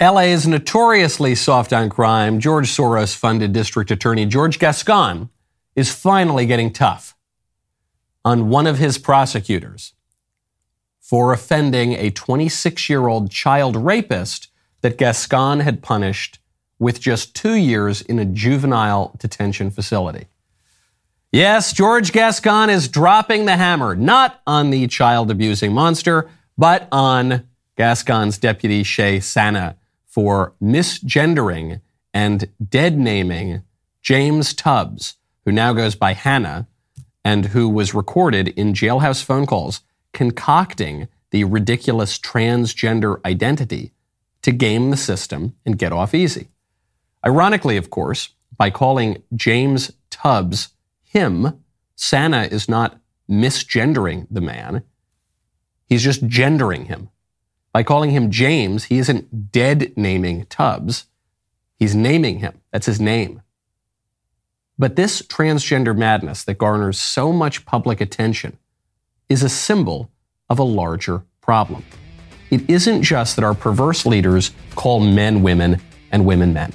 L.A. is notoriously soft on crime. George Soros-funded District Attorney George Gascon is finally getting tough on one of his prosecutors for offending a 26-year-old child rapist that Gascon had punished with just 2 years in a juvenile detention facility. Yes, George Gascon is dropping the hammer, not on the child-abusing monster, but on Gascon's deputy Shay Sana for misgendering and dead-naming James Tubbs, who now goes by Hannah, and who was recorded in jailhouse phone calls concocting the ridiculous transgender identity to game the system and get off easy. Ironically, of course, by calling James Tubbs him, Sana is not misgendering the man. He's just gendering him. By calling him James, he isn't dead naming Tubbs. He's naming him. That's his name. But this transgender madness that garners so much public attention is a symbol of a larger problem. It isn't just that our perverse leaders call men women and women men.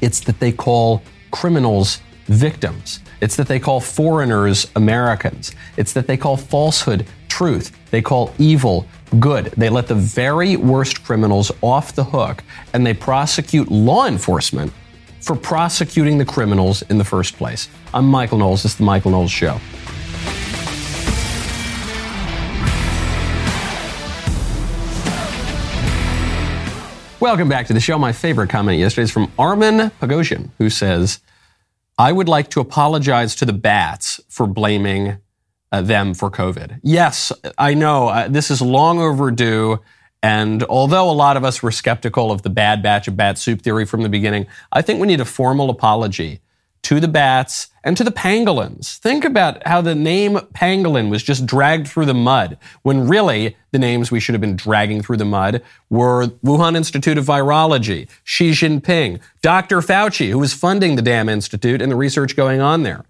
It's that they call criminals victims. It's that they call foreigners Americans. It's that they call falsehood truth. They call evil good. They let the very worst criminals off the hook, and they prosecute law enforcement for prosecuting the criminals in the first place. I'm Michael Knowles. This is The Michael Knowles Show. Welcome back to the show. My favorite comment yesterday is from Armin Pagosian, who says, I would like to apologize to the bats for blaming them for COVID. Yes, I know this is long overdue. And although a lot of us were skeptical of the bad batch of bat soup theory from the beginning, I think we need a formal apology to the bats and to the pangolins. Think about how the name pangolin was just dragged through the mud, when really the names we should have been dragging through the mud were Wuhan Institute of Virology, Xi Jinping, Dr. Fauci, who was funding the damn institute and the research going on there.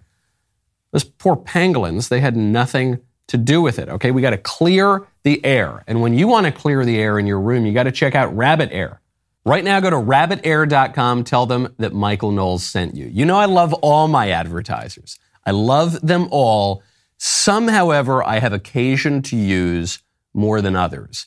Those poor pangolins, they had nothing to do with it, okay? We got to clear the air. And when you want to clear the air in your room, you got to check out Rabbit Air. Right now, go to rabbitair.com. Tell them that Michael Knowles sent you. You know, I love all my advertisers. I love them all. Some, however, I have occasion to use more than others.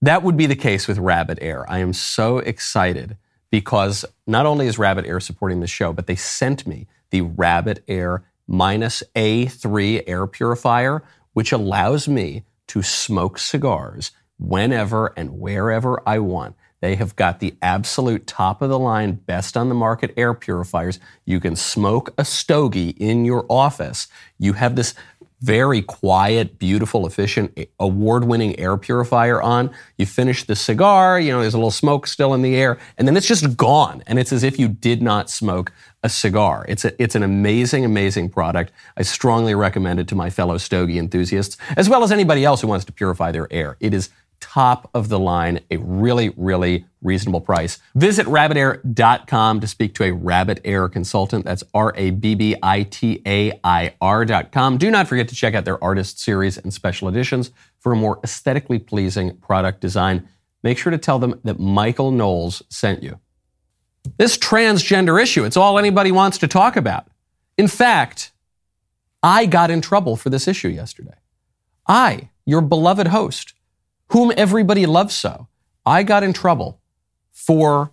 That would be the case with Rabbit Air. I am so excited because not only is Rabbit Air supporting the show, but they sent me the Rabbit Air minus A3 air purifier, which allows me to smoke cigars whenever and wherever I want. They have got the absolute top-of-the-line, best-on-the-market air purifiers. You can smoke a stogie in your office. You have this very quiet, beautiful, efficient, award-winning air purifier on. You finish the cigar, you know, there's a little smoke still in the air, and then it's just gone, and it's as if you did not smoke a cigar. It's an amazing, amazing product. I strongly recommend it to my fellow stogie enthusiasts, as well as anybody else who wants to purify their air. It is top of the line, a really, really reasonable price. Visit rabbitair.com to speak to a Rabbit Air consultant. That's RABBITAIR.com. Do not forget to check out their artist series and special editions for a more aesthetically pleasing product design. Make sure to tell them that Michael Knowles sent you. This transgender issue, it's all anybody wants to talk about. In fact, I got in trouble for this issue yesterday. I, your beloved host, whom everybody loves so, I got in trouble for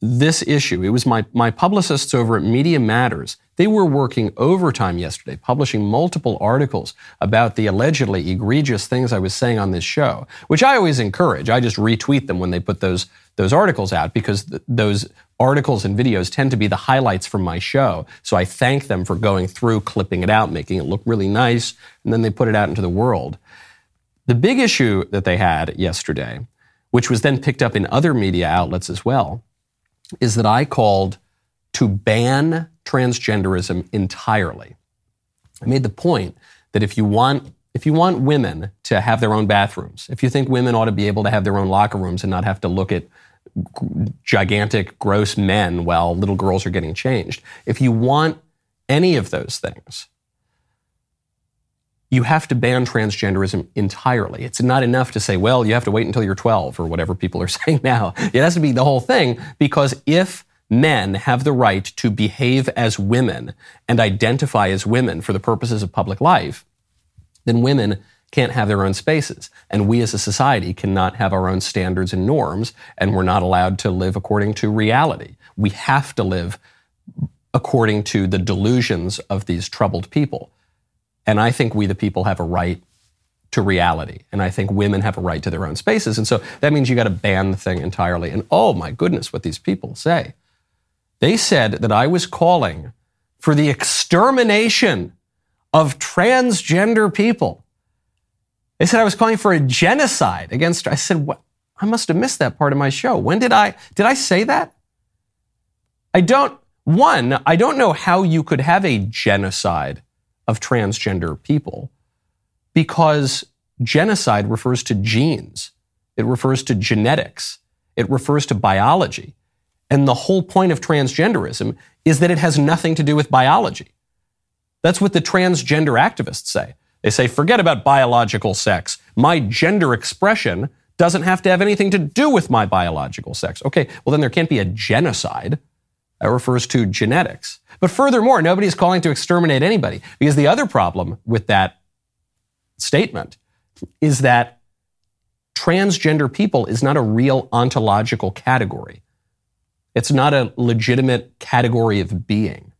this issue. It was my publicists over at Media Matters. They were working overtime yesterday, publishing multiple articles about the allegedly egregious things I was saying on this show, which I always encourage. I just retweet them when they put those articles out, because those articles and videos tend to be the highlights from my show. So I thank them for going through, clipping it out, making it look really nice, and then they put it out into the world. The big issue that they had yesterday, which was then picked up in other media outlets as well, is that I called to ban transgenderism entirely. I made the point that if you want women to have their own bathrooms, if you think women ought to be able to have their own locker rooms and not have to look at gigantic, gross men while little girls are getting changed, if you want any of those things, you have to ban transgenderism entirely. It's not enough to say, well, you have to wait until you're 12 or whatever people are saying now. It has to be the whole thing, because if men have the right to behave as women and identify as women for the purposes of public life, then women can't have their own spaces. And we as a society cannot have our own standards and norms, and we're not allowed to live according to reality. We have to live according to the delusions of these troubled people. And I think we, the people, have a right to reality. And I think women have a right to their own spaces. And so that means you got to ban the thing entirely. And oh my goodness, what these people say. They said that I was calling for the extermination of transgender people. They said I was calling for a genocide against, I said, what? I must have missed that part of my show. When did I say that? I don't know how you could have a genocide of transgender people, because genocide refers to genes. It refers to genetics. It refers to biology. And the whole point of transgenderism is that it has nothing to do with biology. That's what the transgender activists say. They say, forget about biological sex. My gender expression doesn't have to have anything to do with my biological sex. Okay, well then there can't be a genocide. That refers to genetics. But furthermore, nobody's calling to exterminate anybody, because the other problem with that statement is that transgender people is not a real ontological category. It's not a legitimate category of being.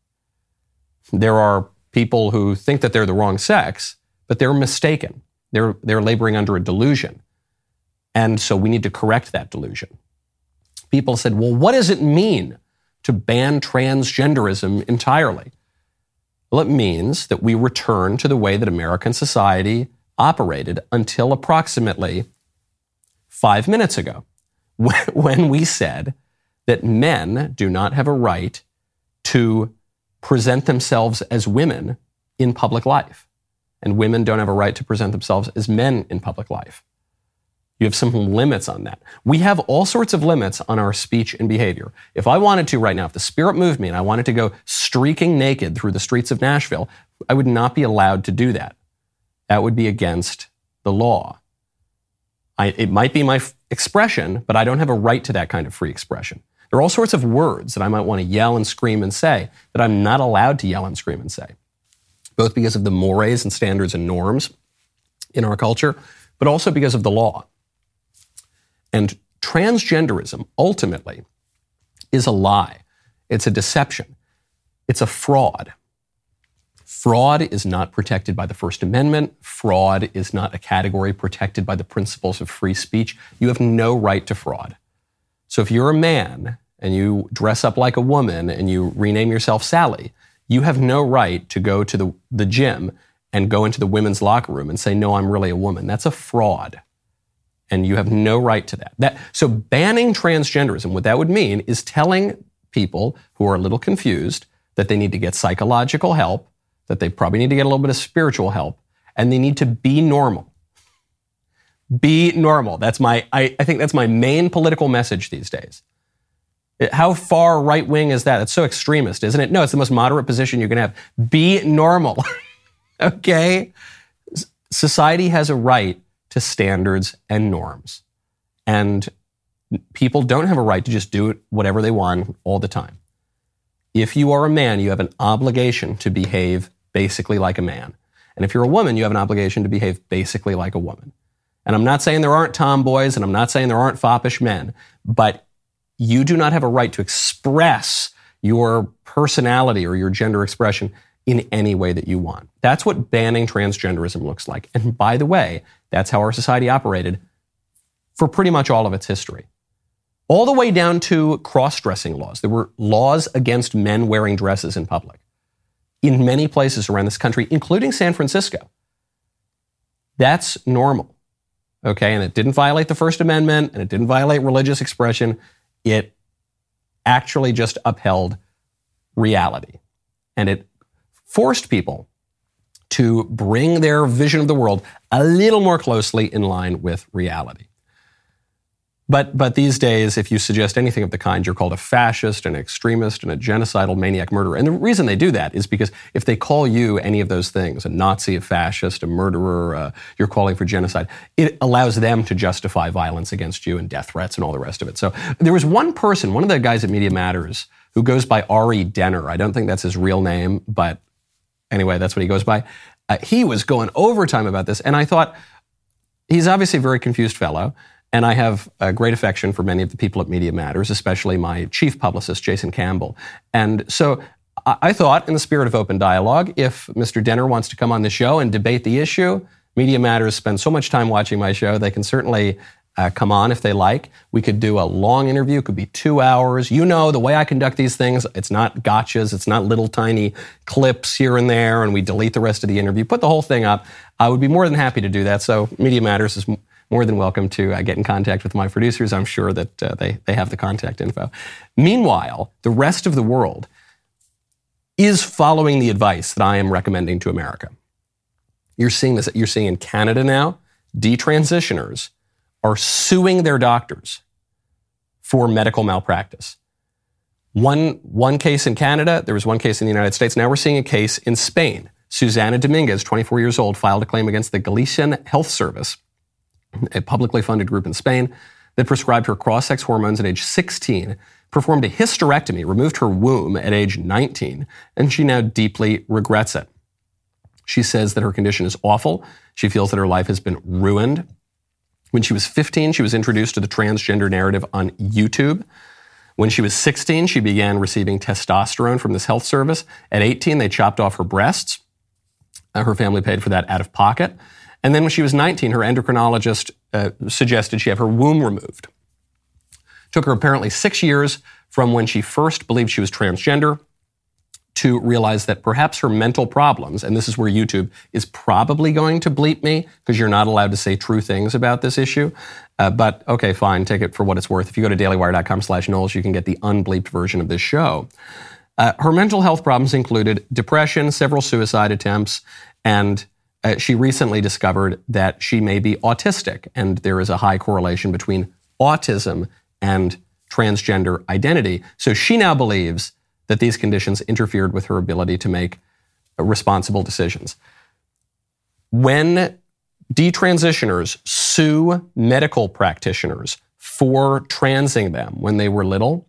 There are people who think that they're the wrong sex, but they're mistaken. They're laboring under a delusion. And so we need to correct that delusion. People said, well, what does it mean to ban transgenderism entirely? Well, it means that we return to the way that American society operated until approximately 5 minutes ago, when we said that men do not have a right to present themselves as women in public life, and women don't have a right to present themselves as men in public life. You have some limits on that. We have all sorts of limits on our speech and behavior. If I wanted to right now, if the spirit moved me and I wanted to go streaking naked through the streets of Nashville, I would not be allowed to do that. That would be against the law. It might be my expression, but I don't have a right to that kind of free expression. There are all sorts of words that I might want to yell and scream and say that I'm not allowed to yell and scream and say, both because of the mores and standards and norms in our culture, but also because of the law. And transgenderism ultimately is a lie. It's a deception. It's a fraud. Fraud is not protected by the First Amendment. Fraud is not a category protected by the principles of free speech. You have no right to fraud. So if you're a man and you dress up like a woman and you rename yourself Sally, you have no right to go to the gym and go into the women's locker room and say, no, I'm really a woman. That's a fraud. And you have no right to that. So banning transgenderism, what that would mean is telling people who are a little confused that they need to get psychological help, that they probably need to get a little bit of spiritual help, and they need to be normal. Be normal. That's I think that's my main political message these days. How far right wing is that? It's so extremist, isn't it? No, it's the most moderate position you can have. Be normal. Okay? Society has a right to standards and norms. And people don't have a right to just do whatever they want all the time. If you are a man, you have an obligation to behave basically like a man. And if you're a woman, you have an obligation to behave basically like a woman. And I'm not saying there aren't tomboys, and I'm not saying there aren't foppish men, but you do not have a right to express your personality or your gender expression in any way that you want. That's what banning transgenderism looks like. And by the way, that's how our society operated for pretty much all of its history. All the way down to cross-dressing laws. There were laws against men wearing dresses in public in many places around this country, including San Francisco. That's normal, okay? And it didn't violate the First Amendment, and it didn't violate religious expression. It actually just upheld reality. And it forced people to bring their vision of the world a little more closely in line with reality. But these days, if you suggest anything of the kind, you're called a fascist, an extremist, and a genocidal maniac murderer. And the reason they do that is because if they call you any of those things, a Nazi, a fascist, a murderer, you're calling for genocide, it allows them to justify violence against you and death threats and all the rest of it. So there was one person, one of the guys at Media Matters, who goes by Ari Denner. I don't think that's his real name, but anyway, that's what he goes by. He was going overtime about this, and I thought, he's obviously a very confused fellow. And I have a great affection for many of the people at Media Matters, especially my chief publicist, Jason Campbell. And so I thought, in the spirit of open dialogue, if Mr. Denner wants to come on the show and debate the issue, Media Matters spends so much time watching my show, they can certainly come on if they like. We could do a long interview. It could be 2 hours. You know, the way I conduct these things, it's not gotchas. It's not little tiny clips here and there, and we delete the rest of the interview. Put the whole thing up. I would be more than happy to do that. So Media Matters is more than welcome to get in contact with my producers. I'm sure that they have the contact info. Meanwhile, the rest of the world is following the advice that I am recommending to America. You're seeing this. You're seeing in Canada now, detransitioners are suing their doctors for medical malpractice. One case in Canada, there was one case in the United States. Now we're seeing a case in Spain. Susana Dominguez, 24 years old, filed a claim against the Galician Health Service, a publicly funded group in Spain that prescribed her cross-sex hormones at age 16, performed a hysterectomy, removed her womb at age 19, and she now deeply regrets it. She says that her condition is awful. She feels that her life has been ruined. When she was 15, she was introduced to the transgender narrative on YouTube. When she was 16, she began receiving testosterone from this health service. At 18, they chopped off her breasts. Her family paid for that out of pocket. And then when she was 19, her endocrinologist suggested she have her womb removed. Took her apparently 6 years from when she first believed she was transgender to realize that perhaps her mental problems, and this is where YouTube is probably going to bleep me because you're not allowed to say true things about this issue. But okay, fine, take it for what it's worth. If you go to dailywire.com/Knowles, you can get the unbleeped version of this show. Her mental health problems included depression, several suicide attempts, and she recently discovered that she may be autistic, and there is a high correlation between autism and transgender identity. So she now believes that these conditions interfered with her ability to make responsible decisions. When detransitioners sue medical practitioners for transing them when they were little,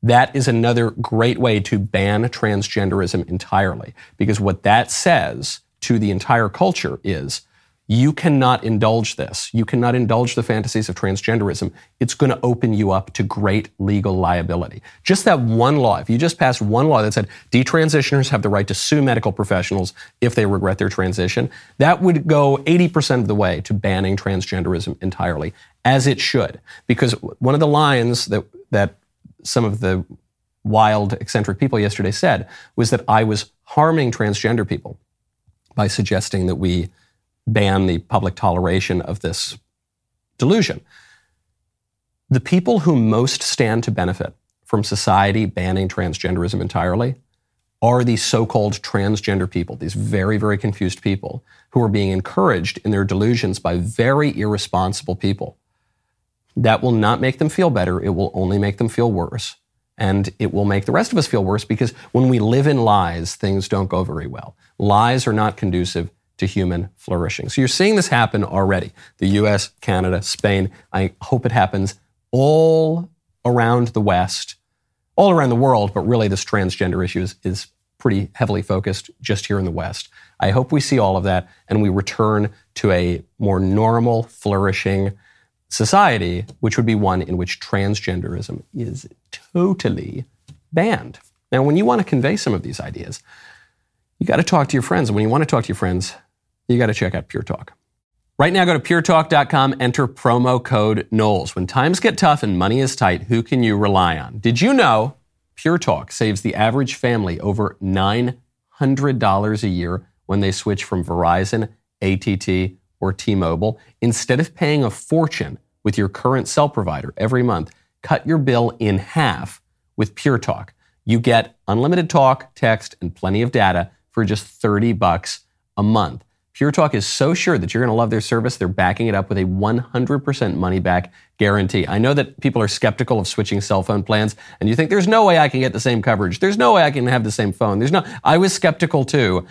that is another great way to ban transgenderism entirely, because what that says to the entire culture is, you cannot indulge this. You cannot indulge the fantasies of transgenderism. It's going to open you up to great legal liability. Just that one law, if you just passed one law that said detransitioners have the right to sue medical professionals if they regret their transition, that would go 80% of the way to banning transgenderism entirely, as it should. Because one of the lines that some of the wild, eccentric people yesterday said was that I was harming transgender people by suggesting that we ban the public toleration of this delusion. The people who most stand to benefit from society banning transgenderism entirely are these so-called transgender people, these very, very confused people who are being encouraged in their delusions by very irresponsible people. That will not make them feel better. It will only make them feel worse. And it will make the rest of us feel worse, because when we live in lies, things don't go very well. Lies are not conducive to human flourishing. So you're seeing this happen already. The US, Canada, Spain. I hope it happens all around the West, all around the world, but really this transgender issue is pretty heavily focused just here in the West. I hope we see all of that and we return to a more normal, flourishing society, which would be one in which transgenderism is totally banned. Now, when you want to convey some of these ideas, you got to talk to your friends. And when you want to talk to your friends, you got to check out Pure Talk. Right now, go to puretalk.com, enter promo code Knowles. When times get tough and money is tight, who can you rely on? Did you know Pure Talk saves the average family over $900 a year when they switch from Verizon, AT&T, or T-Mobile? Instead of paying a fortune with your current cell provider every month, cut your bill in half with PureTalk. You get unlimited talk, text, and plenty of data for just $30 a month. PureTalk is so sure that you're going to love their service, they're backing it up with a 100% money-back guarantee. I know that people are skeptical of switching cell phone plans, and you think, there's no way I can get the same coverage. There's no way I can have the same phone. I was skeptical too.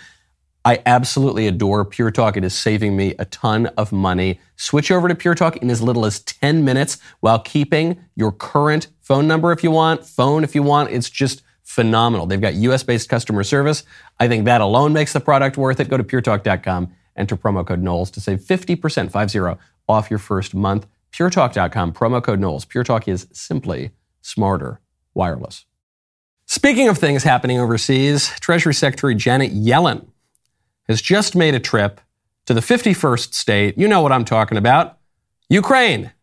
I absolutely adore PureTalk. It is saving me a ton of money. Switch over to PureTalk in as little as 10 minutes while keeping your current phone number if you want, phone if you want. It's just phenomenal. They've got US-based customer service. I think that alone makes the product worth it. Go to puretalk.com, enter promo code Knowles to save 50%, 50, off your first month. puretalk.com, promo code Knowles. PureTalk is simply smarter wireless. Speaking of things happening overseas, Treasury Secretary Janet Yellen has just made a trip to the 51st state. You know what I'm talking about, Ukraine.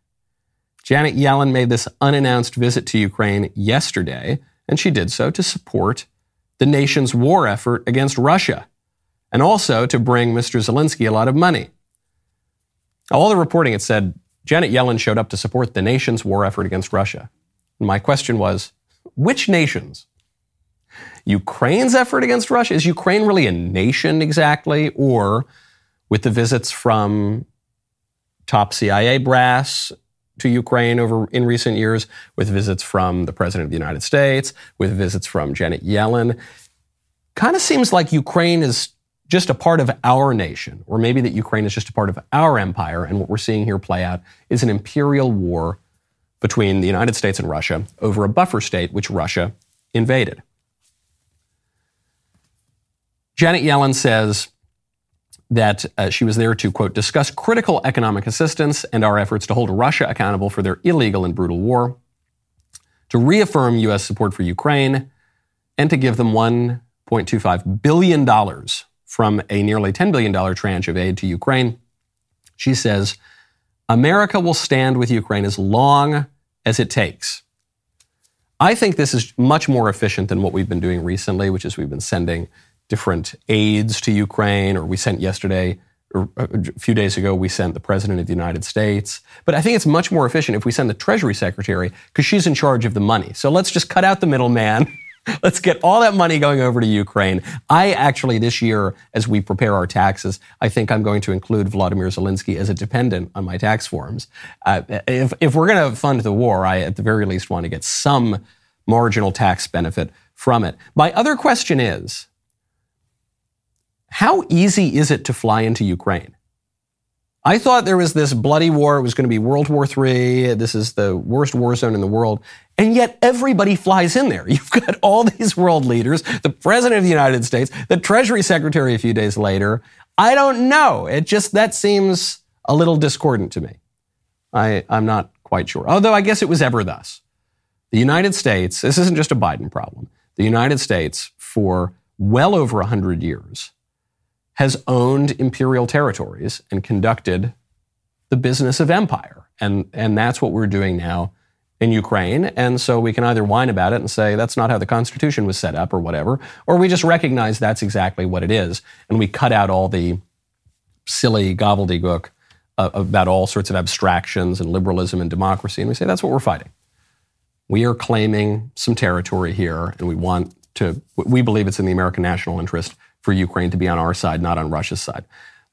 Janet Yellen made this unannounced visit to Ukraine yesterday, and she did so to support the nation's war effort against Russia and also to bring Mr. Zelensky a lot of money. All the reporting, it said, Janet Yellen showed up to support the nation's war effort against Russia. And my question was, which nations? Ukraine's effort against Russia? Is Ukraine really a nation exactly? Or with the visits from top CIA brass to Ukraine over in recent years, with visits from the President of the United States, with visits from Janet Yellen, kind of seems like Ukraine is just a part of our nation, or maybe that Ukraine is just a part of our empire, and what we're seeing here play out is an imperial war between the United States and Russia over a buffer state which Russia invaded. Janet Yellen says that she was there to, quote, discuss critical economic assistance and our efforts to hold Russia accountable for their illegal and brutal war, to reaffirm U.S. support for Ukraine, and to give them $1.25 billion from a nearly $10 billion tranche of aid to Ukraine. She says, America will stand with Ukraine as long as it takes. I think this is much more efficient than what we've been doing recently, which is we've been sending different aids to Ukraine, or we sent yesterday, or a few days ago, we sent the President of the United States. But I think it's much more efficient if we send the Treasury Secretary, because she's in charge of the money. So let's just cut out the middleman. Let's get all that money going over to Ukraine. I actually, this year, as we prepare our taxes, I think I'm going to include Vladimir Zelensky as a dependent on my tax forms. If we're going to fund the war, I at the very least want to get some marginal tax benefit from it. My other question is, how easy is it to fly into Ukraine? I thought there was this bloody war. It was going to be World War III. This is the worst war zone in the world. And yet everybody flies in there. You've got all these world leaders, the President of the United States, the Treasury Secretary a few days later. I don't know. It just, that seems a little discordant to me. I'm not quite sure. Although I guess it was ever thus. The United States, this isn't just a Biden problem. The United States, for well over 100 years, has owned imperial territories and conducted the business of empire. And that's what we're doing now in Ukraine. And so we can either whine about it and say, that's not how the Constitution was set up or whatever, or we just recognize that's exactly what it is. And we cut out all the silly gobbledygook about all sorts of abstractions and liberalism and democracy. And we say, that's what we're fighting. We are claiming some territory here, and we believe it's in the American national interest for Ukraine to be on our side, not on Russia's side.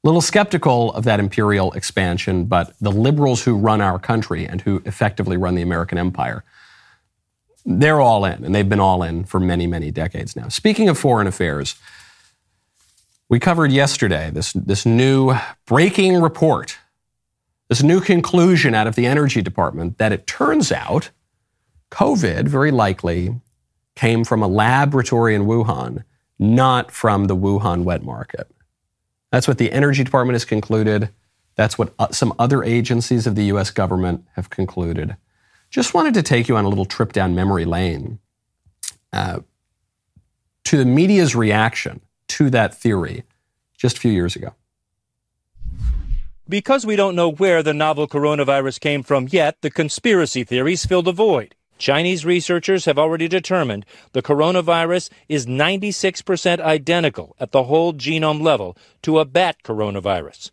A little skeptical of that imperial expansion, but the liberals who run our country and who effectively run the American empire, they're all in, and they've been all in for many, many decades now. Speaking of foreign affairs, we covered yesterday this new breaking report, this new conclusion out of the Energy Department that it turns out COVID very likely came from a laboratory in Wuhan, not from the Wuhan wet market. That's what the Energy Department has concluded. That's what some other agencies of the U.S. government have concluded. Just wanted to take you on a little trip down memory lane to the media's reaction to that theory just a few years ago. Because we don't know where the novel coronavirus came from yet, the conspiracy theories fill the void. Chinese researchers have already determined the coronavirus is 96% identical at the whole genome level to a bat coronavirus.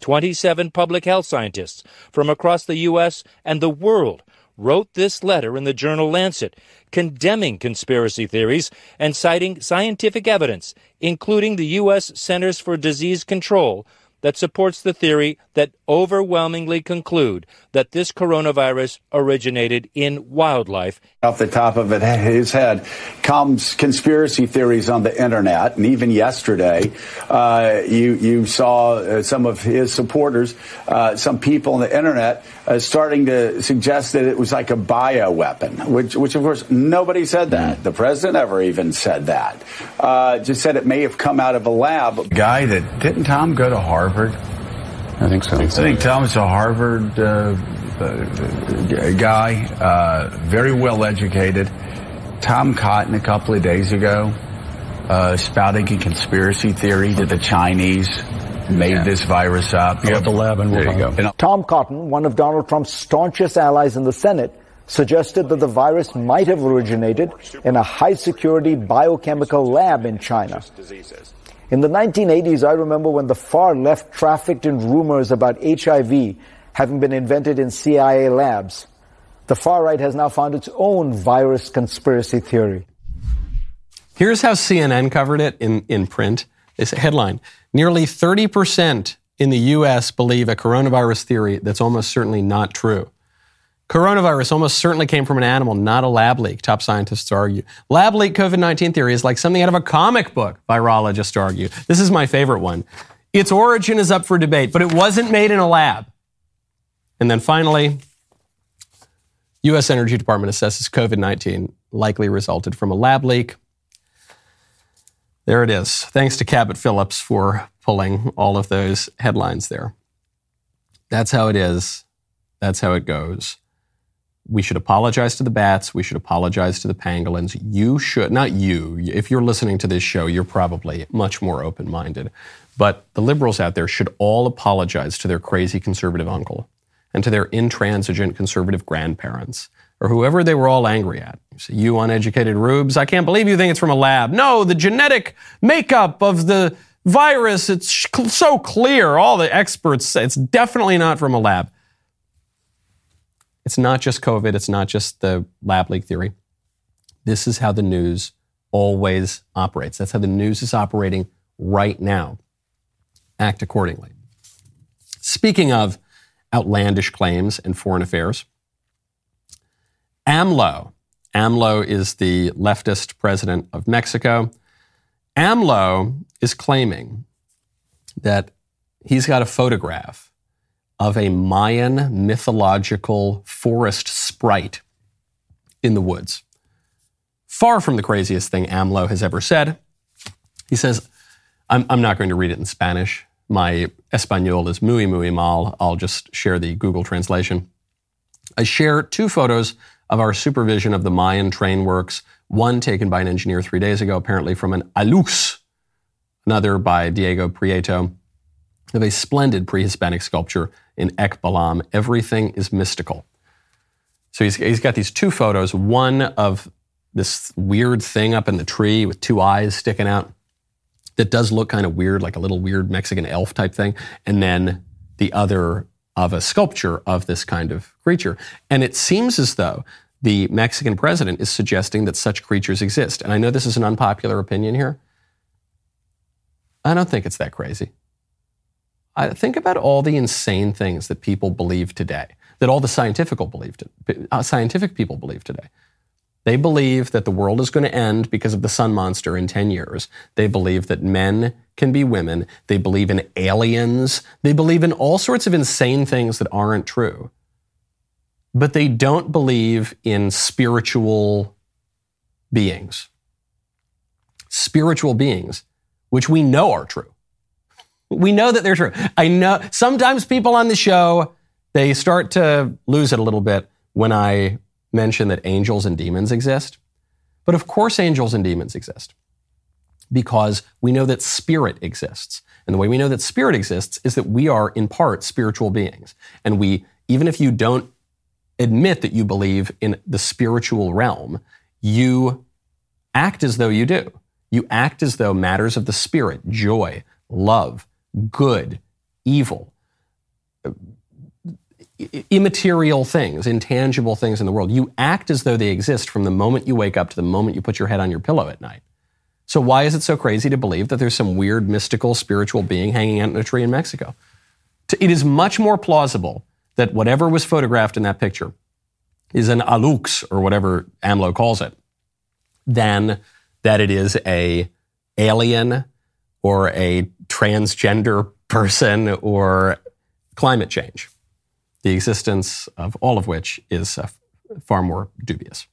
27 public health scientists from across the U.S. and the world wrote this letter in the journal Lancet, condemning conspiracy theories and citing scientific evidence, including the U.S. Centers for Disease Control, that supports the theory that overwhelmingly conclude that this coronavirus originated in wildlife. Off the top of his head comes conspiracy theories on the internet, and even yesterday you saw some of his supporters, some people on the internet starting to suggest that it was like a bioweapon, which of course nobody said that. The president never even said that. Just said it may have come out of a lab. Guy that didn't Tom go to Harvard? I think so. I think Tom is a Harvard guy, very well educated. Tom Cotton a couple of days ago spouting a conspiracy theory that the Chinese made this virus up. Yep. The lab in Wuhan. Tom Cotton, one of Donald Trump's staunchest allies in the Senate, suggested that the virus might have originated in a high-security biochemical lab in China. In the 1980s, I remember when the far left trafficked in rumors about HIV having been invented in CIA labs. The far right has now found its own virus conspiracy theory. Here's how CNN covered it in print. This headline, nearly 30% in the U.S. believe a coronavirus theory that's almost certainly not true. Coronavirus almost certainly came from an animal, not a lab leak, top scientists argue. Lab leak COVID-19 theory is like something out of a comic book, virologists argue. This is my favorite one. Its origin is up for debate, but it wasn't made in a lab. And then finally, U.S. Energy Department assesses COVID-19 likely resulted from a lab leak. There it is. Thanks to Cabot Phillips for pulling all of those headlines there. That's how it is. That's how it goes. We should apologize to the bats. We should apologize to the pangolins. You should, not you. If you're listening to this show, you're probably much more open-minded. But the liberals out there should all apologize to their crazy conservative uncle and to their intransigent conservative grandparents or whoever they were all angry at. You uneducated rubes, I can't believe you think it's from a lab. No, the genetic makeup of the virus, it's so clear. All the experts say it's definitely not from a lab. It's not just COVID. It's not just the lab leak theory. This is how the news always operates. That's how the news is operating right now. Act accordingly. Speaking of outlandish claims and foreign affairs, AMLO. AMLO is the leftist president of Mexico. AMLO is claiming that he's got a photograph of a Mayan mythological forest sprite in the woods. Far from the craziest thing AMLO has ever said. He says, I'm not going to read it in Spanish. My Espanol is muy, muy mal. I'll just share the Google translation. I share two photos of our supervision of the Mayan train works, one taken by an engineer 3 days ago, apparently from an alux, another by Diego Prieto, of a splendid pre-Hispanic sculpture in Ekbalam. Everything is mystical. So he's got these two photos, one of this weird thing up in the tree with two eyes sticking out that does look kind of weird, like a little weird Mexican elf type thing, and then the other of a sculpture of this kind of creature. And it seems as though the Mexican president is suggesting that such creatures exist. And I know this is an unpopular opinion here. I don't think it's that crazy. Think about all the insane things that people believe today, that all the scientific people believe today. They believe that the world is going to end because of the sun monster in 10 years. They believe that men can be women. They believe in aliens. They believe in all sorts of insane things that aren't true. But they don't believe in spiritual beings. Spiritual beings, which we know are true. We know that they're true. I know sometimes people on the show, they start to lose it a little bit when I mention that angels and demons exist. But of course angels and demons exist because we know that spirit exists. And the way we know that spirit exists is that we are in part spiritual beings. And we, even if you don't admit that you believe in the spiritual realm, you act as though you do. You act as though matters of the spirit, joy, love, good, evil, immaterial things, intangible things in the world. You act as though they exist from the moment you wake up to the moment you put your head on your pillow at night. So why is it so crazy to believe that there's some weird, mystical, spiritual being hanging out in a tree in Mexico? It is much more plausible that whatever was photographed in that picture is an alux, or whatever AMLO calls it, than that it is a alien or a transgender person or climate change, the existence of all of which is far more dubious.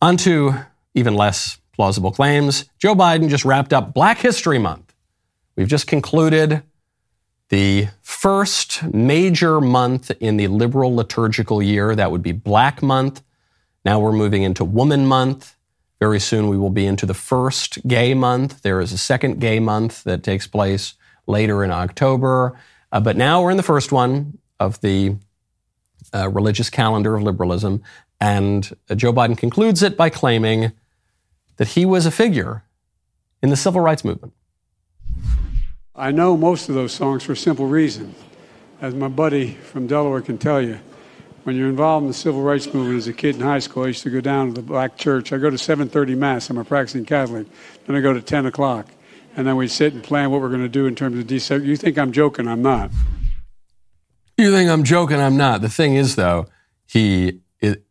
On to even less plausible claims. Joe Biden just wrapped up Black History Month. We've just concluded the first major month in the liberal liturgical year. That would be Black Month. Now we're moving into Woman Month. Very soon we will be into the first Gay Month. There is a second Gay Month that takes place later in October. But now we're in the first one of the religious calendar of liberalism. And Joe Biden concludes it by claiming that he was a figure in the civil rights movement. I know most of those songs for a simple reason. As my buddy from Delaware can tell you, when you're involved in the civil rights movement as a kid in high school, I used to go down to the black church. I go to 7:30 Mass. I'm a practicing Catholic. Then I go to 10 o'clock. And then we sit and plan what we're going to do in terms of desegregation. You think I'm joking? I'm not. You think I'm joking? I'm not. The thing is, though, he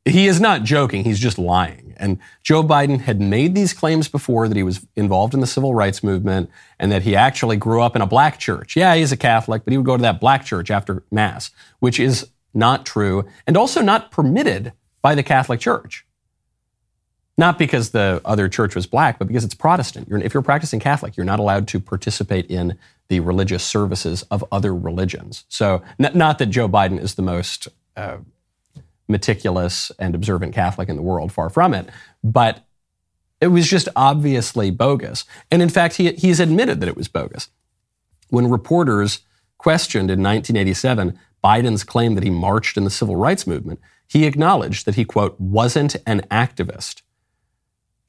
is not joking. He's just lying. And Joe Biden had made these claims before that he was involved in the civil rights movement and that he actually grew up in a black church. Yeah, he's a Catholic, but he would go to that black church after Mass, which is not true and also not permitted by the Catholic Church. Not because the other church was black, but because it's Protestant. If you're practicing Catholic, you're not allowed to participate in the religious services of other religions. So not that Joe Biden is the most meticulous and observant Catholic in the world, far from it, but it was just obviously bogus. And in fact, he's admitted that it was bogus. When reporters questioned in 1987 Biden's claim that he marched in the civil rights movement, he acknowledged that he, quote, wasn't an activist.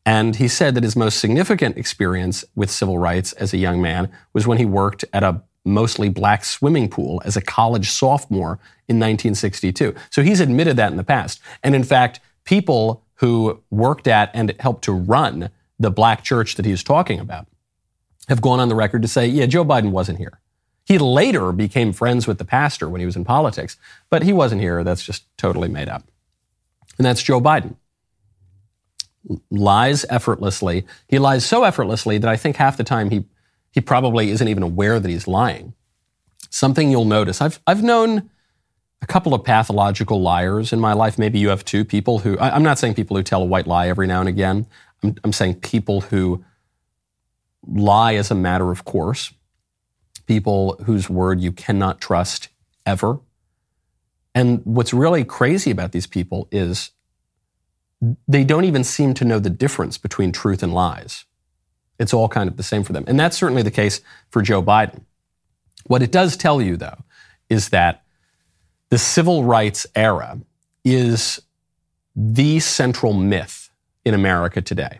And he said that his most significant experience with civil rights as a young man was when he worked at a mostly black swimming pool as a college sophomore in 1962. So he's admitted that in the past. And in fact, people who worked at and helped to run the black church that he's talking about have gone on the record to say, yeah, Joe Biden wasn't here. He later became friends with the pastor when he was in politics, but he wasn't here. That's just totally made up. And that's Joe Biden. Lies effortlessly. He lies so effortlessly that I think half the time he probably isn't even aware that he's lying. Something you'll notice. I've known a couple of pathological liars in my life. Maybe you have two people who, I'm not saying people who tell a white lie every now and again. I'm saying people who lie as a matter of course. People whose word you cannot trust ever. And what's really crazy about these people is they don't even seem to know the difference between truth and lies. It's all kind of the same for them. And that's certainly the case for Joe Biden. What it does tell you, though, is that the civil rights era is the central myth in America today.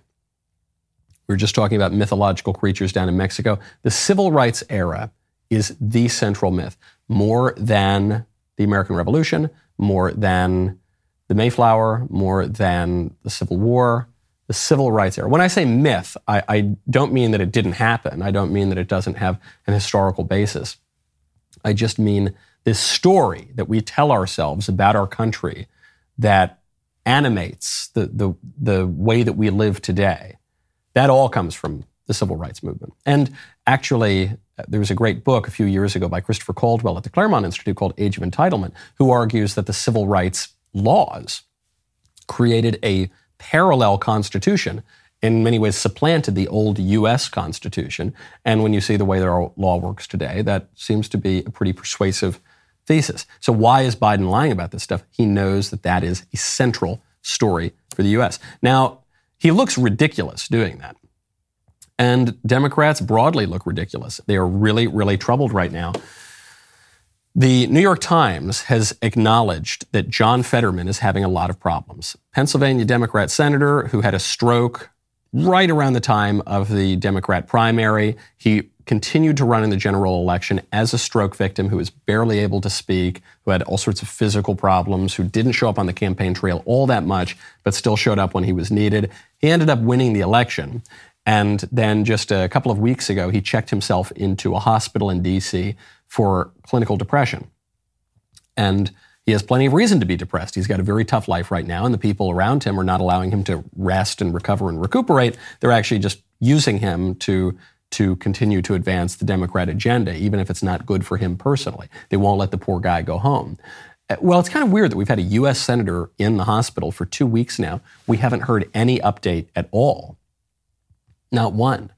We were just talking about mythological creatures down in Mexico. The civil rights era is the central myth, more than the American Revolution, more than the Mayflower, more than the Civil War, the civil rights era. When I say myth, I don't mean that it didn't happen. I don't mean that it doesn't have an historical basis. I just mean this story that we tell ourselves about our country that animates the way that we live today. That all comes from the civil rights movement. And actually, there was a great book a few years ago by Christopher Caldwell at the Claremont Institute called Age of Entitlement, who argues that the civil rights laws created a parallel constitution, in many ways supplanted the old U.S. Constitution. And when you see the way our law works today, that seems to be a pretty persuasive thesis. So why is Biden lying about this stuff? He knows that that is a central story for the U.S. Now, he looks ridiculous doing that. And Democrats broadly look ridiculous. They are really, really troubled right now. The New York Times has acknowledged that John Fetterman is having a lot of problems. Pennsylvania Democrat senator who had a stroke right around the time of the Democrat primary. He continued to run in the general election as a stroke victim who was barely able to speak, who had all sorts of physical problems, who didn't show up on the campaign trail all that much, but still showed up when he was needed. He ended up winning the election. And then just a couple of weeks ago, he checked himself into a hospital in DC for clinical depression. And he has plenty of reason to be depressed. He's got a very tough life right now, and the people around him are not allowing him to rest and recover and recuperate. They're actually just using him to continue to advance the Democrat agenda, even if it's not good for him personally. They won't let the poor guy go home. Well, it's kind of weird that we've had a U.S. senator in the hospital for 2 weeks now. We haven't heard any update at all. Not one.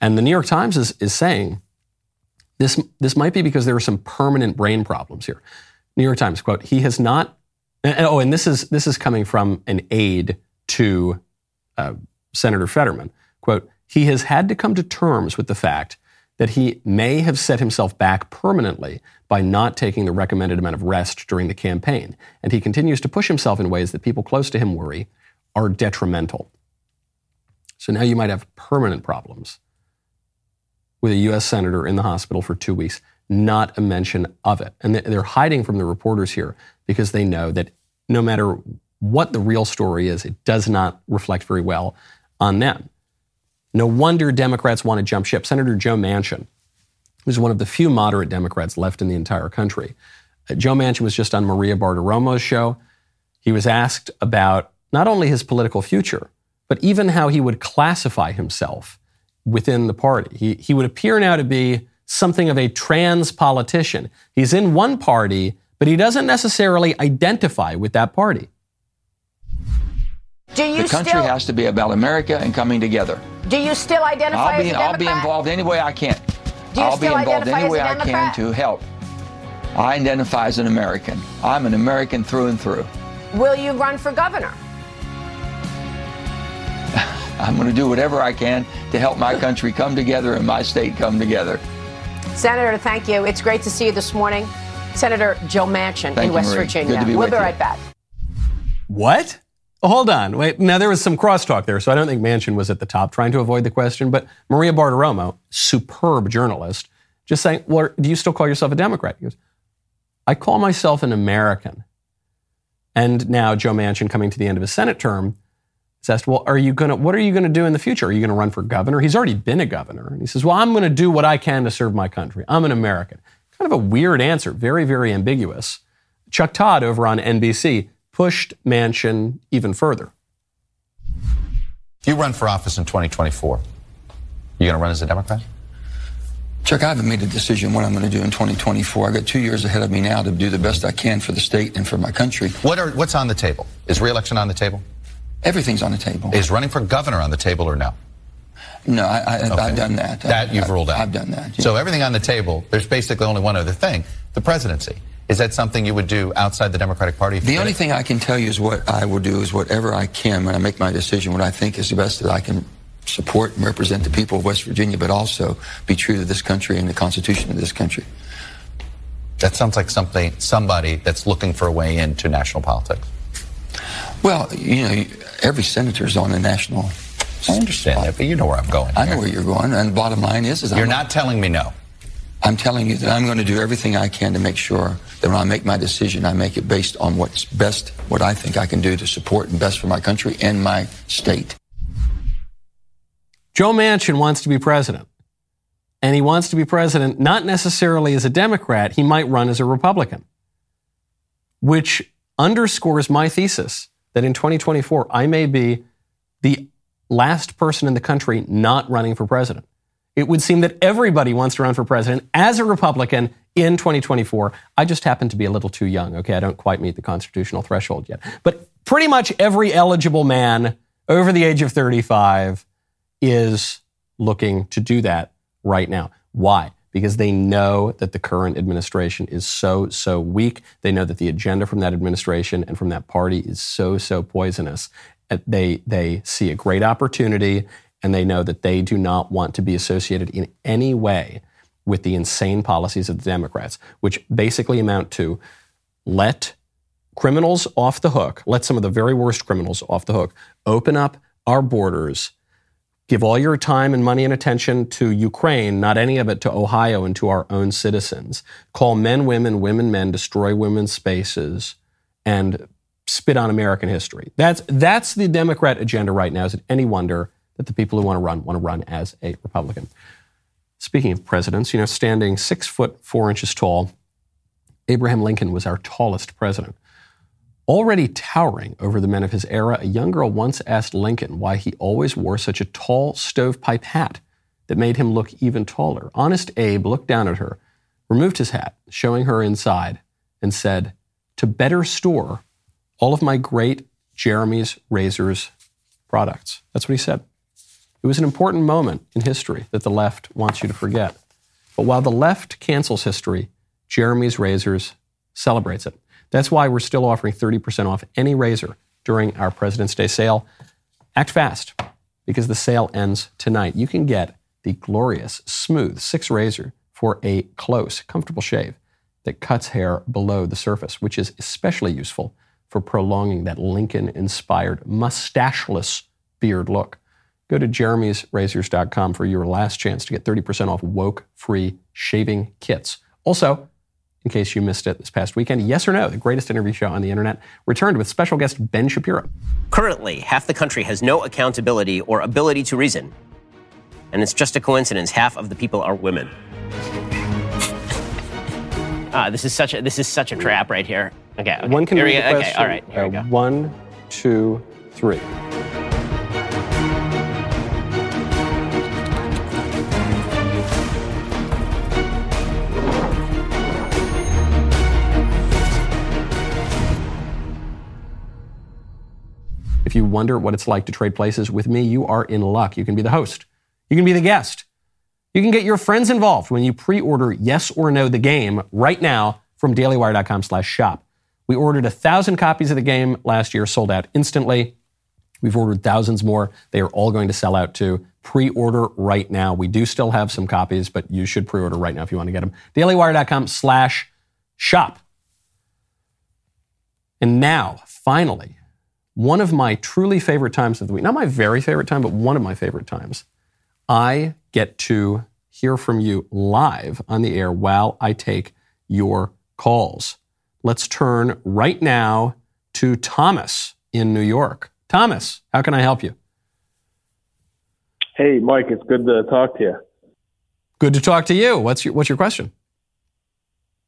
And the New York Times is saying this might be because there are some permanent brain problems here. New York Times, quote, he has not, and this is coming from an aide to Senator Fetterman, quote, he has had to come to terms with the fact that he may have set himself back permanently by not taking the recommended amount of rest during the campaign. And he continues to push himself in ways that people close to him worry are detrimental. So now you might have permanent problems with a U.S. senator in the hospital for 2 weeks. Not a mention of it. And they're hiding from the reporters here because they know that no matter what the real story is, it does not reflect very well on them. No wonder Democrats want to jump ship. Senator Joe Manchin, who's one of the few moderate Democrats left in the entire country. Joe Manchin was just on Maria Bartiromo's show. He was asked about not only his political future, but even how he would classify himself within the party. He would appear now to be something of a trans politician. He's in one party, but he doesn't necessarily identify with that party. The country has to be about America and coming together. Do you still identify as a Democrat? I'll be involved any way I can. I'll be involved any way I can to help. I identify as an American. I'm an American through and through. Will you run for governor? I'm going to do whatever I can to help my country come together and my state come together. Senator, thank you. It's great to see you this morning. Senator Joe Manchin in West Virginia. We'll be right back. What? Hold on. Wait. Now, there was some crosstalk there, so I don't think Manchin was at the top trying to avoid the question. But Maria Bartiromo, superb journalist, just saying, well, do you still call yourself a Democrat? He goes, I call myself an American. And now Joe Manchin, coming to the end of his Senate term, is asked, well, what are you going to do in the future? Are you going to run for governor? He's already been a governor. And he says, well, I'm going to do what I can to serve my country. I'm an American. Kind of a weird answer. Very, very ambiguous. Chuck Todd over on NBC pushed Manchin even further. If you run for office in 2024, you're going to run as a Democrat? Chuck, I haven't made a decision what I'm going to do in 2024. I got 2 years ahead of me now to do the best I can for the state and for my country. What's on the table? Is re-election on the table? Everything's on the table. Is running for governor on the table or no? No, I've done that. You've ruled out. I've done that. Yeah. So everything on the table, there's basically only one other thing, the presidency. Is that something you would do outside the Democratic Party? The only thing I can tell you is what I will do is whatever I can when I make my decision, what I think is the best that I can support and represent the people of West Virginia, but also be true to this country and the Constitution of this country. That sounds like somebody that's looking for a way into national politics. Well, every senator's on the national. I understand that, but you know where I'm going. I know where you're going, and the bottom line is you're not telling me no. I'm telling you that I'm going to do everything I can to make sure that when I make my decision, I make it based on what's best, what I think I can do to support and best for my country and my state. Joe Manchin wants to be president, and he wants to be president not necessarily as a Democrat. He might run as a Republican, which underscores my thesis that in 2024, I may be the last person in the country not running for president. It would seem that everybody wants to run for president as a Republican in 2024. I just happen to be a little too young. Okay, I don't quite meet the constitutional threshold yet. But pretty much every eligible man over the age of 35 is looking to do that right now. Why? Because they know that the current administration is so, so weak. They know that the agenda from that administration and from that party is so, so poisonous. They see a great opportunity, and they know that they do not want to be associated in any way with the insane policies of the Democrats, which basically amount to let criminals off the hook, let some of the very worst criminals off the hook, open up our borders. Give all your time and money and attention to Ukraine, not any of it to Ohio and to our own citizens. Call men women, women men, destroy women's spaces, and spit on American history. That's the Democrat agenda right now. Is it any wonder that the people who want to run as a Republican? Speaking of presidents, you know, standing 6'4" tall, Abraham Lincoln was our tallest president. Already towering over the men of his era, a young girl once asked Lincoln why he always wore such a tall stovepipe hat that made him look even taller. Honest Abe looked down at her, removed his hat, showing her inside, and said, "To better store all of my great Jeremy's Razors products." That's what he said. It was an important moment in history that the left wants you to forget. But while the left cancels history, Jeremy's Razors celebrates it. That's why we're still offering 30% off any razor during our President's Day sale. Act fast, because the sale ends tonight. You can get the glorious, smooth 6 razor for a close, comfortable shave that cuts hair below the surface, which is especially useful for prolonging that Lincoln-inspired, mustacheless beard look. Go to jeremysrazors.com for your last chance to get 30% off woke-free shaving kits. Also, in case you missed it this past weekend, Yes or No, the greatest interview show on the internet, returned with special guest Ben Shapiro. Currently, half the country has no accountability or ability to reason. And it's just a coincidence, half of the people are women. This is such a trap right here. Okay. One can read the question. Okay, all right, here we go. 1, 2, 3. If you wonder what it's like to trade places with me, you are in luck. You can be the host. You can be the guest. You can get your friends involved when you pre-order Yes or No, the game right now from dailywire.com/shop. We ordered 1,000 copies of the game last year, sold out instantly. We've ordered thousands more. They are all going to sell out too. Pre-order right now. We do still have some copies, but you should pre-order right now if you want to get them. dailywire.com/shop. And now, finally, one of my truly favorite times of the week, not my very favorite time, but one of my favorite times, I get to hear from you live on the air while I take your calls. Let's turn right now to Thomas in New York. Thomas, how can I help you? Hey, Mike, it's good to talk to you. Good to talk to you. What's your question?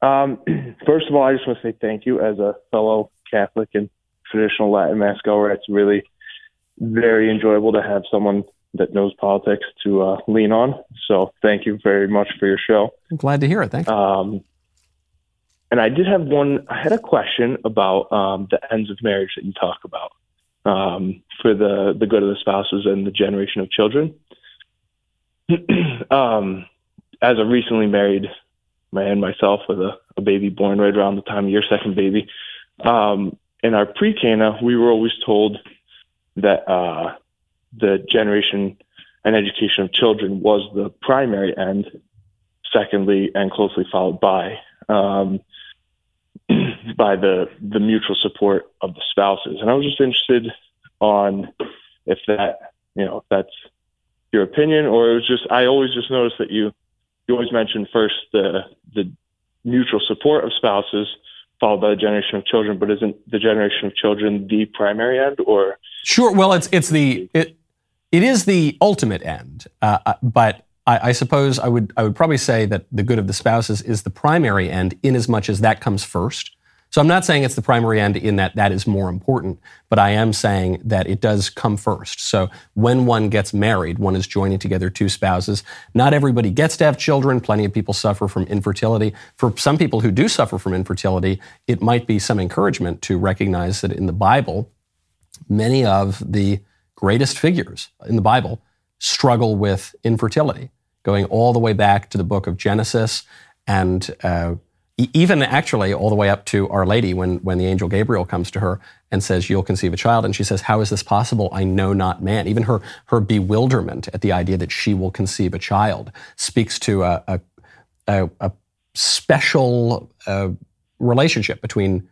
First of all, I just want to say thank you as a fellow Catholic and traditional Latin Mass goer. It's really very enjoyable to have someone that knows politics to lean on. So thank you very much for your show. I'm glad to hear it. Thank you. And I had a question about the ends of marriage that you talk about for the good of the spouses and the generation of children. As a recently married man myself with a baby born right around the time of your second baby, in our pre-Cana, we were always told that the generation and education of children was the primary end, secondly, and closely followed by the mutual support of the spouses. And I was just interested on if that's your opinion, or it was just, I always just noticed that you always mentioned first the mutual support of spouses, followed by the generation of children, but isn't the generation of children the primary end? Or sure, well, it is the ultimate end, but I suppose I would probably say that the good of the spouses is the primary end, in as much as that comes first. So I'm not saying it's the primary end in that is more important, but I am saying that it does come first. So when one gets married, one is joining together two spouses. Not everybody gets to have children. Plenty of people suffer from infertility. For some people who do suffer from infertility, it might be some encouragement to recognize that in the Bible, many of the greatest figures in the Bible struggle with infertility, going all the way back to the book of Genesis and even actually all the way up to Our Lady when the angel Gabriel comes to her and says, "You'll conceive a child." And she says, "How is this possible? I know not man." Even her bewilderment at the idea that she will conceive a child speaks to a special relationship between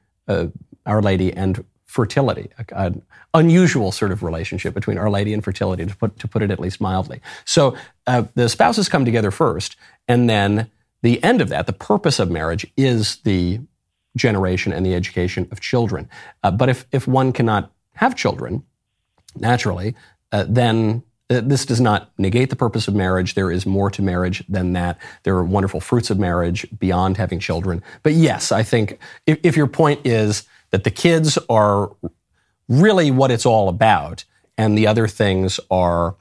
Our Lady and fertility, an unusual sort of relationship between Our Lady and fertility, to put it at least mildly. So the spouses come together first, and then the end of that, the purpose of marriage, is the generation and the education of children. But if one cannot have children naturally, then this does not negate the purpose of marriage. There is more to marriage than that. There are wonderful fruits of marriage beyond having children. But yes, I think if your point is that the kids are really what it's all about and the other things are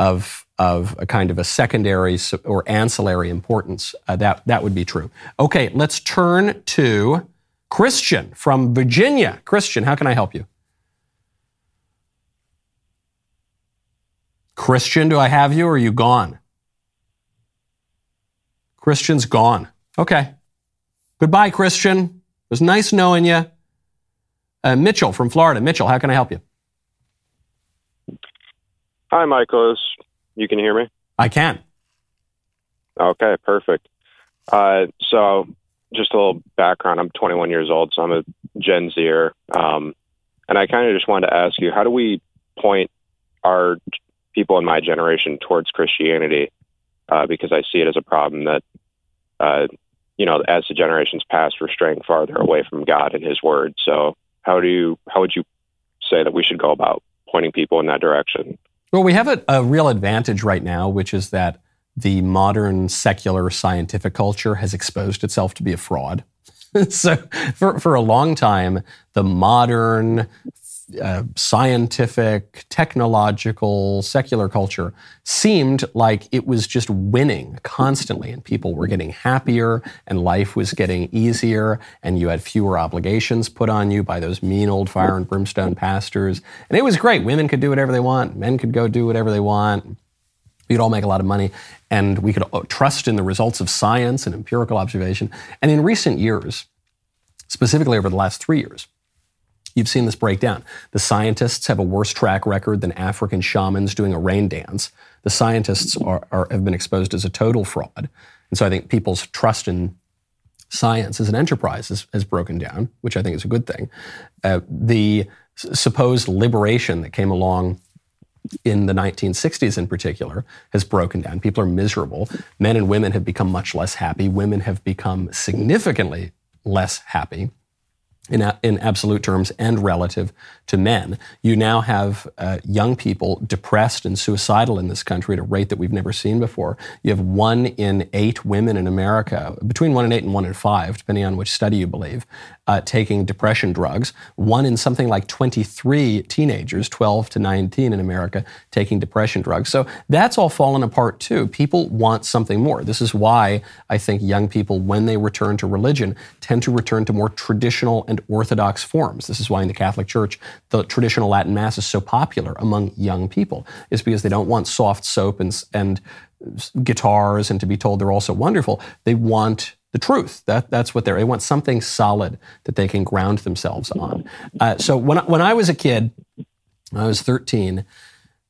of a kind of a secondary or ancillary importance, that would be true. Okay, let's turn to Christian from Virginia. Christian, how can I help you? Christian, do I have you or are you gone? Christian's gone. Okay. Goodbye, Christian. It was nice knowing you. Mitchell from Florida. Mitchell, how can I help you? Hi, Michael. You can hear me? I can. Okay, perfect. So just a little background. I'm 21 years old, so I'm a Gen Zer. And I kind of just wanted to ask you, how do we point our people in my generation towards Christianity? Because I see it as a problem that, as the generations pass, we're straying farther away from God and his word. So how would you say that we should go about pointing people in that direction? Well, we have a real advantage right now, which is that the modern secular scientific culture has exposed itself to be a fraud. So for a long time, the modern scientific, technological, secular culture seemed like it was just winning constantly, and people were getting happier and life was getting easier and you had fewer obligations put on you by those mean old fire and brimstone pastors. And it was great. Women could do whatever they want. Men could go do whatever they want. We'd all make a lot of money, and we could trust in the results of science and empirical observation. And in recent years, specifically over the last 3 years, you've seen this breakdown. The scientists have a worse track record than African shamans doing a rain dance. The scientists have been exposed as a total fraud. And so I think people's trust in science as an enterprise has broken down, which I think is a good thing. The supposed liberation that came along in the 1960s in particular has broken down. People are miserable. Men and women have become much less happy. Women have become significantly less happy in absolute terms and relative to men. You now have young people depressed and suicidal in this country at a rate that we've never seen before. You have 1 in 8 women in America, between 1 in 8 and 1 in 5, depending on which study you believe, taking depression drugs. 1 in something like 23 teenagers, 12 to 19 in America, taking depression drugs. So that's all fallen apart too. People want something more. This is why I think young people, when they return to religion, tend to return to more traditional and orthodox forms. This is why in the Catholic Church, the traditional Latin Mass is so popular among young people, is because they don't want soft soap and guitars and to be told they're all so wonderful. They want the truth. That's what they want, something solid that they can ground themselves on. So when I was a kid, when I was 13,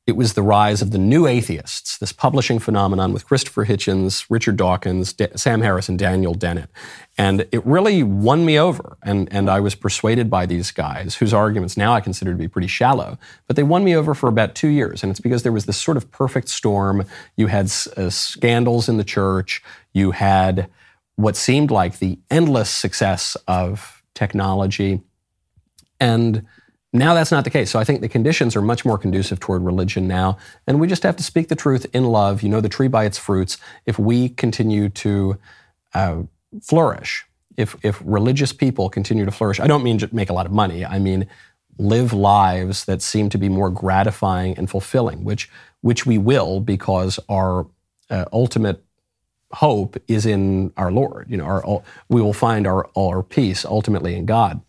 it was the rise of the new atheists, this publishing phenomenon with Christopher Hitchens, Richard Dawkins, Sam Harris, and Daniel Dennett. And it really won me over. And I was persuaded by these guys, whose arguments now I consider to be pretty shallow, but they won me over for about 2 years. And it's because there was this sort of perfect storm. You had scandals in the church. You had what seemed like the endless success of technology. And now that's not the case. So I think the conditions are much more conducive toward religion now. And we just have to speak the truth in love. You know the tree by its fruits. If we continue to flourish, if religious people continue to flourish, I don't mean to make a lot of money. I mean live lives that seem to be more gratifying and fulfilling, which we will, because our ultimate hope is in our Lord. You know, we will find our peace ultimately in God.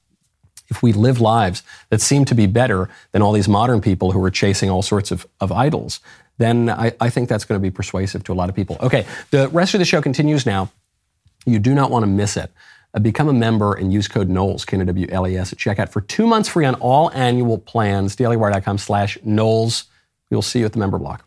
If we live lives that seem to be better than all these modern people who are chasing all sorts of idols, then I think that's going to be persuasive to a lot of people. Okay, the rest of the show continues now. You do not want to miss it. Become a member and use code Knowles, KNOWLES, at checkout for 2 months free on all annual plans, dailywire.com/Knowles. We'll see you at the member block.